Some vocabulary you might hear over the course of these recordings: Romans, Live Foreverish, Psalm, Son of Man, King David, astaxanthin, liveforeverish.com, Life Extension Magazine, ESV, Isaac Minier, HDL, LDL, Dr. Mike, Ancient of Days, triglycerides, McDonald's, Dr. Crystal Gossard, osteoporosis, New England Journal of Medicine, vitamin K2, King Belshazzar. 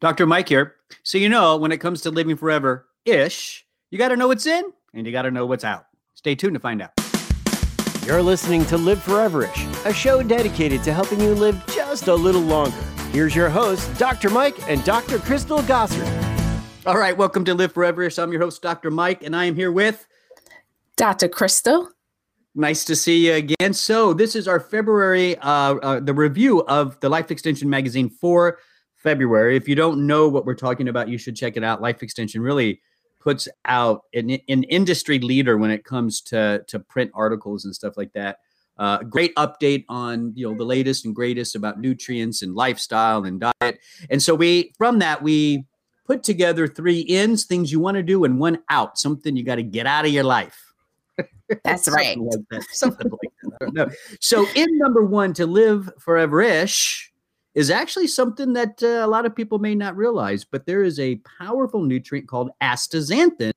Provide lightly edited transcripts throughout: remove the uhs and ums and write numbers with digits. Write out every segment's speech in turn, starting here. Dr. Mike here. So you know, when it comes to living forever-ish, you got to know what's in and you got to know what's out. Stay tuned to find out. You're listening to Live Foreverish, a show dedicated to helping you live just a little longer. Here's your hosts, Dr. Mike and Dr. Crystal Gossard. All right, welcome to Live Foreverish. I'm your host, Dr. Mike, and I am here with Dr. Crystal. Nice to see you again. So this is our February, the review of the Life Extension Magazine for February. If you don't know what we're talking about, you should check it out. Life Extension really puts out an industry leader when it comes to print articles and stuff like that. Great update on, you know, the latest and greatest about nutrients and lifestyle and diet. And so we put together three ins, things you want to do, and one out, something you got to get out of your life. That's something right. Like that. Something like that. I don't know. So in number one, to live forever-ish, is actually something that a lot of people may not realize, but there is a powerful nutrient called astaxanthin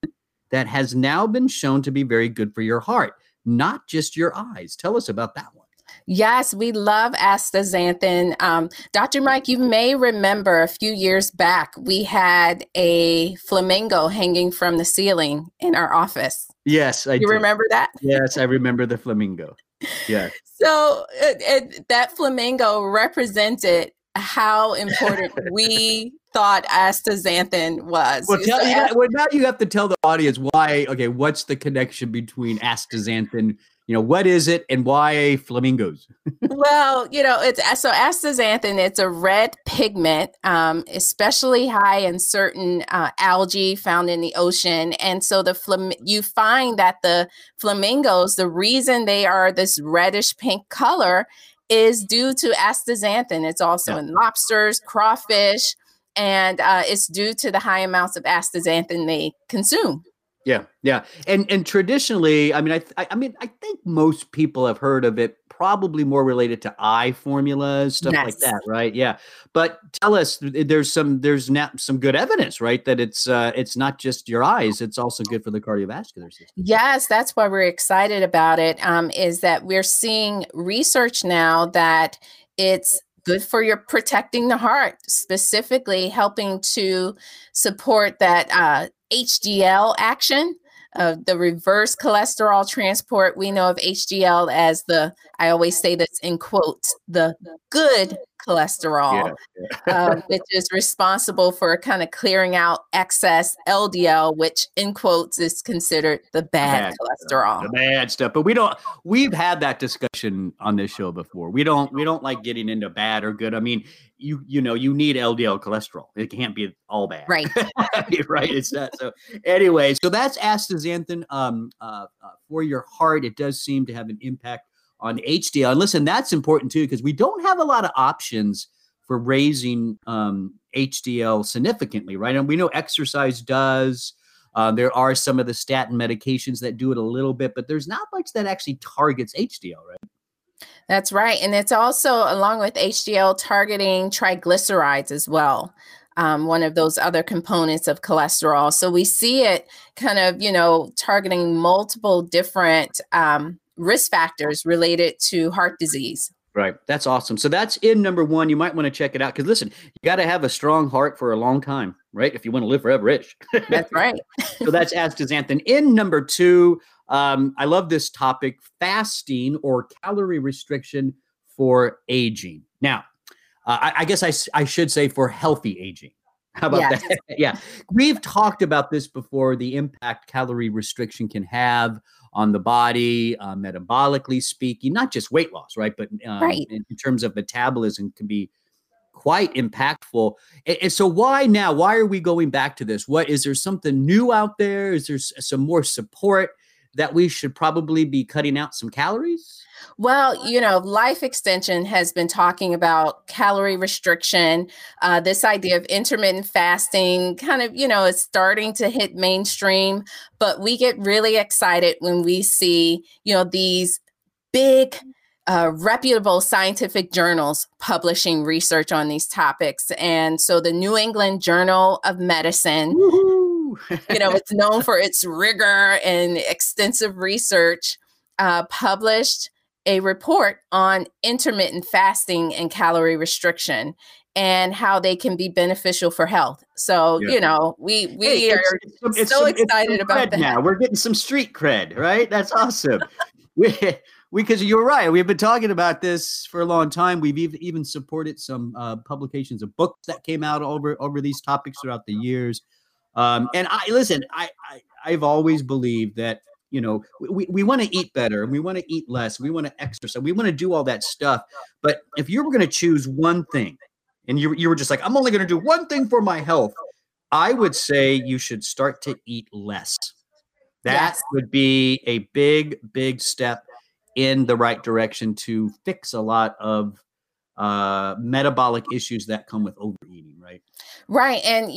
that has now been shown to be very good for your heart, not just your eyes. Tell us about that one. Yes, we love astaxanthin. Dr. Mike, you may remember a few years back, we had a flamingo hanging from the ceiling in our office. Yes, I do. You remember that? Yes, I remember the flamingo. Yeah. So that flamingo represented how important we thought astaxanthin was. Well, now you have to tell the audience why. Okay, what's the connection between astaxanthin? You know, what is it and why flamingos? Well, you know, astaxanthin, it's a red pigment, especially high in certain algae found in the ocean. And so you find that the flamingos, the reason they are this reddish pink color is due to astaxanthin. It's also in lobsters, crawfish, and it's due to the high amounts of astaxanthin they consume. Yeah. Yeah. And traditionally, I think most people have heard of it, probably more related to eye formulas, stuff like that. Right. Yeah. But tell us, there's some good evidence, right? That it's not just your eyes. It's also good for the cardiovascular system. Yes. That's why we're excited about it, is that we're seeing research now that it's good for your protecting the heart, specifically helping to support that, HDL action, the reverse cholesterol transport. We know of HDL as I always say this in quotes, the good cholesterol, which is responsible for kind of clearing out excess LDL, which in quotes is considered the bad cholesterol. Stuff, the bad stuff. But we've had that discussion on this show before. We don't like getting into bad or good. I mean, you know, you need LDL cholesterol. It can't be all bad. Right. Right. It's that. So anyway, so that's astaxanthin for your heart. It does seem to have an impact on HDL. And listen, that's important too, because we don't have a lot of options for raising HDL significantly, right? And we know exercise does. There are some of the statin medications that do it a little bit, but there's not much that actually targets HDL, right? That's right. And it's also, along with HDL, targeting triglycerides as well. One of those other components of cholesterol. So we see it kind of, you know, targeting multiple different risk factors related to heart disease. Right. That's awesome. So that's in number one. You might want to check it out because listen, you got to have a strong heart for a long time, right? If you want to live forever-ish. That's right. So that's astaxanthin. In number two, I love this topic, fasting or calorie restriction for aging. Now, I guess I should say for healthy aging. How about that? Yeah. We've talked about this before, the impact calorie restriction can have on the body, metabolically speaking, not just weight loss, right? But in terms of metabolism can be quite impactful. And so why now? Why are we going back to this? What is there something new out there? Is there some more support that we should probably be cutting out some calories? Well, you know, Life Extension has been talking about calorie restriction. This idea of intermittent fasting kind of, you know, is starting to hit mainstream, but we get really excited when we see, you know, these big reputable scientific journals publishing research on these topics. And so the New England Journal of Medicine, you know, it's known for its rigor and extensive research, published a report on intermittent fasting and calorie restriction. and how they can be beneficial for health. So, yeah. We're so excited about that. Now we're getting some street cred, right? That's awesome. Because you're right. We've been talking about this for a long time. We've even supported some publications of books that came out over these topics throughout the years. I've always believed that, we want to eat better, and we want to eat less, we want to exercise, we want to do all that stuff. But if you were going to choose one thing, and you were just like, I'm only going to do one thing for my health, I would say you should start to eat less. That would be a big, big step in the right direction to fix a lot of metabolic issues that come with overeating, right? Right. And,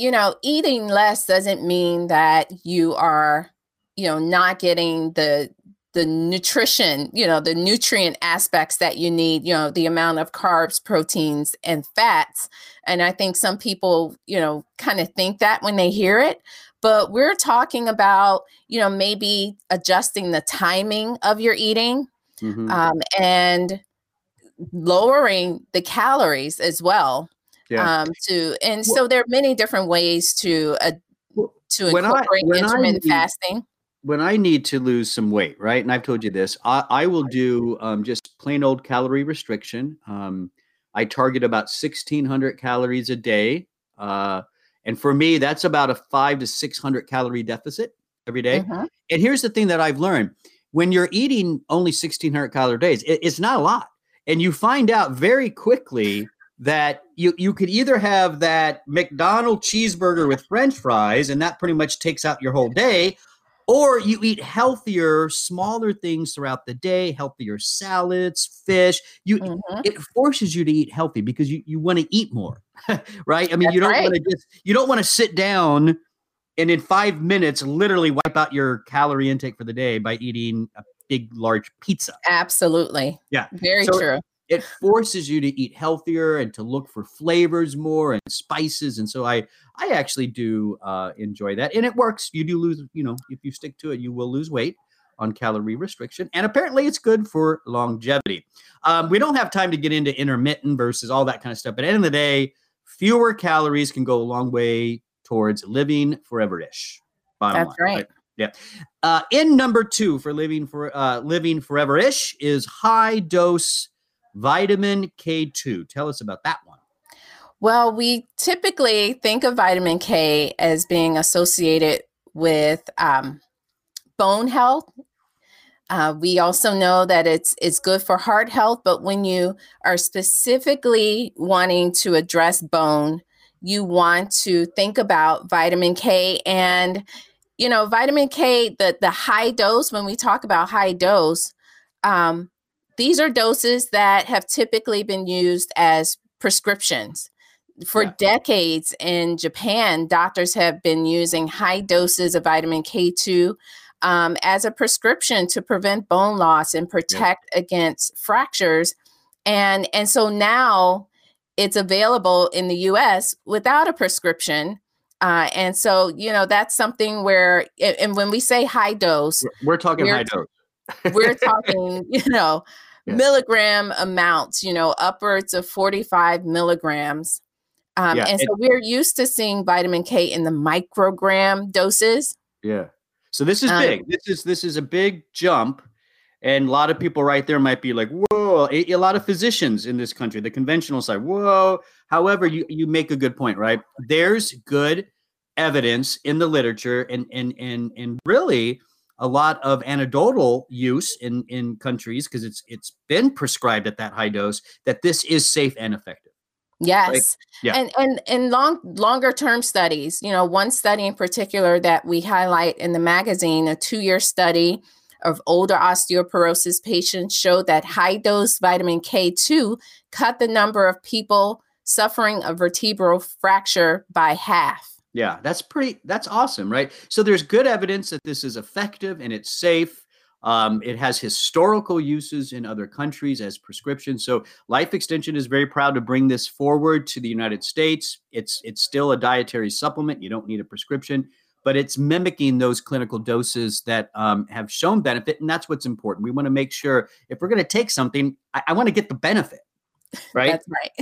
eating less doesn't mean that you are, not getting the nutrition, the nutrient aspects that you need, the amount of carbs, proteins, and fats. And I think some people, kind of think that when they hear it, but we're talking about, maybe adjusting the timing of your eating, mm-hmm. And lowering the calories as well. Yeah. So there are many different ways to incorporate intermittent fasting. When I need to lose some weight, right? And I've told you this, I will do just plain old calorie restriction. I target about 1,600 calories a day. And for me, that's about a 500 to 600 calorie deficit every day. Mm-hmm. And here's the thing that I've learned. When you're eating only 1,600 calorie days, it's not a lot. And you find out very quickly that you could either have that McDonald's cheeseburger with French fries, and that pretty much takes out your whole day, or you eat healthier, smaller things throughout the day, healthier salads, fish. It forces you to eat healthy because you want to eat more, right? I mean, you don't want to sit down and in 5 minutes literally wipe out your calorie intake for the day by eating a big, large pizza. Absolutely. Yeah. Very true. It forces you to eat healthier and to look for flavors more and spices. And so I actually do enjoy that. And it works. You do lose, if you stick to it, you will lose weight on calorie restriction. And apparently it's good for longevity. We don't have time to get into intermittent versus all that kind of stuff. But at the end of the day, fewer calories can go a long way towards living forever-ish. Bottom line, right? Yeah. In number 2 for living forever-ish is high-dose vitamin K2. Tell us about that one. Well, we typically think of vitamin K as being associated with bone health. We also know that it's good for heart health, but when you are specifically wanting to address bone, you want to think about vitamin K. And, vitamin K, the high dose, when we talk about high dose, these are doses that have typically been used as prescriptions. For decades in Japan, doctors have been using high doses of vitamin K2 as a prescription to prevent bone loss and protect against fractures. And so now it's available in the U.S. without a prescription. And so, that's something where, and when we say high dose, we're talking high dose. We're talking, milligram amounts, upwards of 45 milligrams. And so we're used to seeing vitamin K in the microgram doses. Yeah. So this is big. This is a big jump. And a lot of people right there might be like, whoa, a lot of physicians in this country, the conventional side, whoa. However, you make a good point, right? There's good evidence in the literature and really a lot of anecdotal use in countries because it's been prescribed at that high dose that this is safe and effective. Yes. Right? Yeah. And longer term studies, one study in particular that we highlight in the magazine, a 2-year study of older osteoporosis patients showed that high dose vitamin K2 cut the number of people suffering a vertebral fracture by half. Yeah, that's awesome, right? So there's good evidence that this is effective and it's safe. It has historical uses in other countries as prescriptions. So Life Extension is very proud to bring this forward to the United States. It's still a dietary supplement. You don't need a prescription, but it's mimicking those clinical doses that have shown benefit. And that's what's important. We want to make sure if we're going to take something, I want to get the benefit. Right. That's right.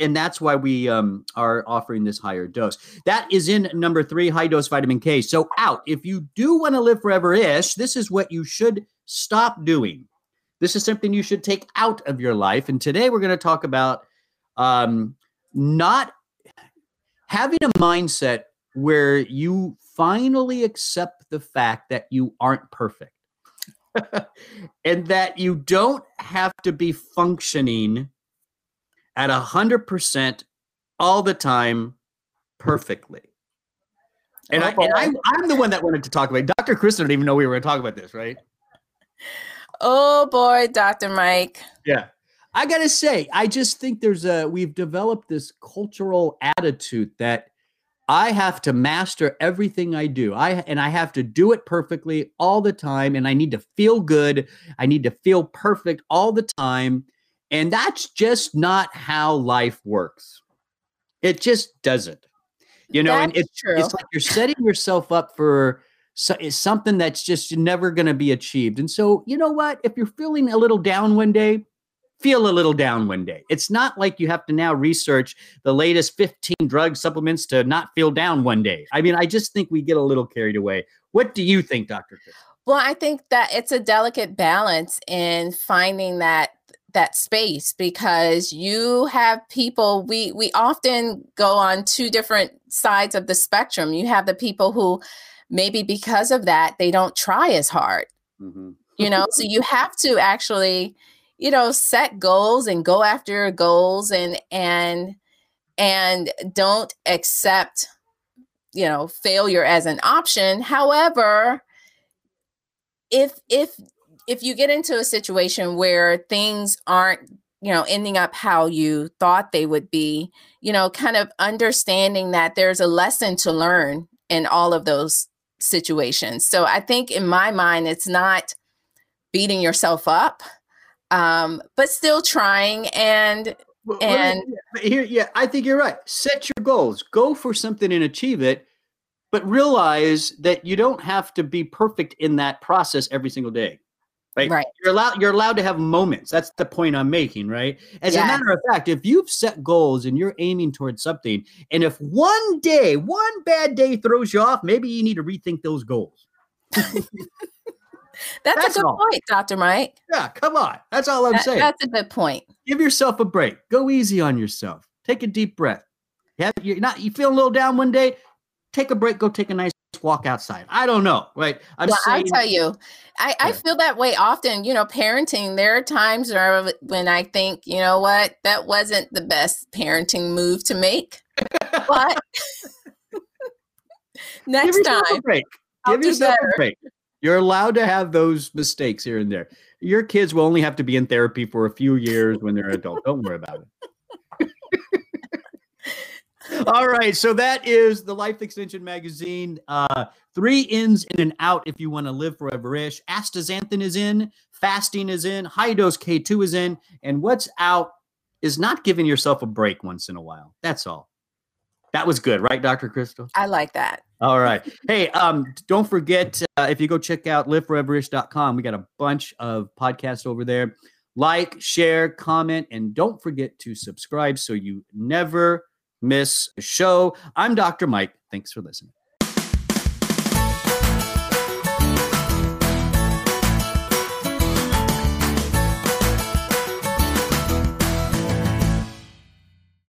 and that's why we are offering this higher dose. That is in number 3, high dose vitamin K. So out. If you do want to live forever-ish, this is what you should stop doing. This is something you should take out of your life. And today we're going to talk about not having a mindset where you finally accept the fact that you aren't perfect and that you don't have to be functioning at 100% all the time perfectly. And, I'm the one that wanted to talk about it. Dr. Crystal didn't even know we were going to talk about this, right? Oh boy, Dr. Mike. Yeah. I got to say, I just think we've developed this cultural attitude that I have to master everything I do. I have to do it perfectly all the time. And I need to feel good. I need to feel perfect all the time. And that's just not how life works. It just doesn't, you know, that's and it's like you're setting yourself up for something that's just never going to be achieved. And so, you know what, if you're feeling a little down one day, feel a little down one day. It's not like you have to now research the latest 15 drug supplements to not feel down one day. I mean, I just think we get a little carried away. What do you think, Dr. Crystal? Well, I think that it's a delicate balance in finding that space, because you have people, we often go on two different sides of the spectrum. You have the people who maybe because of that, they don't try as hard, mm-hmm. you know, so you have to actually, you know, set goals and go after your goals and don't accept, you know, failure as an option. However, if you get into a situation where things aren't, you know, ending up how you thought they would be, you know, kind of understanding that there's a lesson to learn in all of those situations. So I think in my mind, it's not beating yourself up, but still trying and I think you're right. Set your goals, go for something and achieve it, but realize that you don't have to be perfect in that process every single day. Right. You're allowed to have moments. That's the point I'm making, right? As a matter of fact, if you've set goals and you're aiming towards something, and if one day, one bad day throws you off, maybe you need to rethink those goals. That's a good point, Dr. Mike. Yeah, come on. That's all I'm saying. That's a good point. Give yourself a break. Go easy on yourself. Take a deep breath. You feel a little down one day, take a break, go take a nice walk outside. I don't know. Right. I tell you, I feel that way often, you know, parenting. There are times when I think, you know what, that wasn't the best parenting move to make, but next time I'll do better. You're allowed to have those mistakes here and there. Your kids will only have to be in therapy for a few years when they're adult. Don't worry about it. All right. So that is the Life Extension Magazine. 3 ins and an out if you want to live forever-ish. Astaxanthin is in. Fasting is in. High dose K2 is in. And what's out is not giving yourself a break once in a while. That's all. That was good, right, Dr. Crystal? I like that. All right. Hey, don't forget, if you go check out liveforeverish.com, we got a bunch of podcasts over there. Like, share, comment, and don't forget to subscribe so you never miss a show. I'm Dr. Mike. Thanks for listening.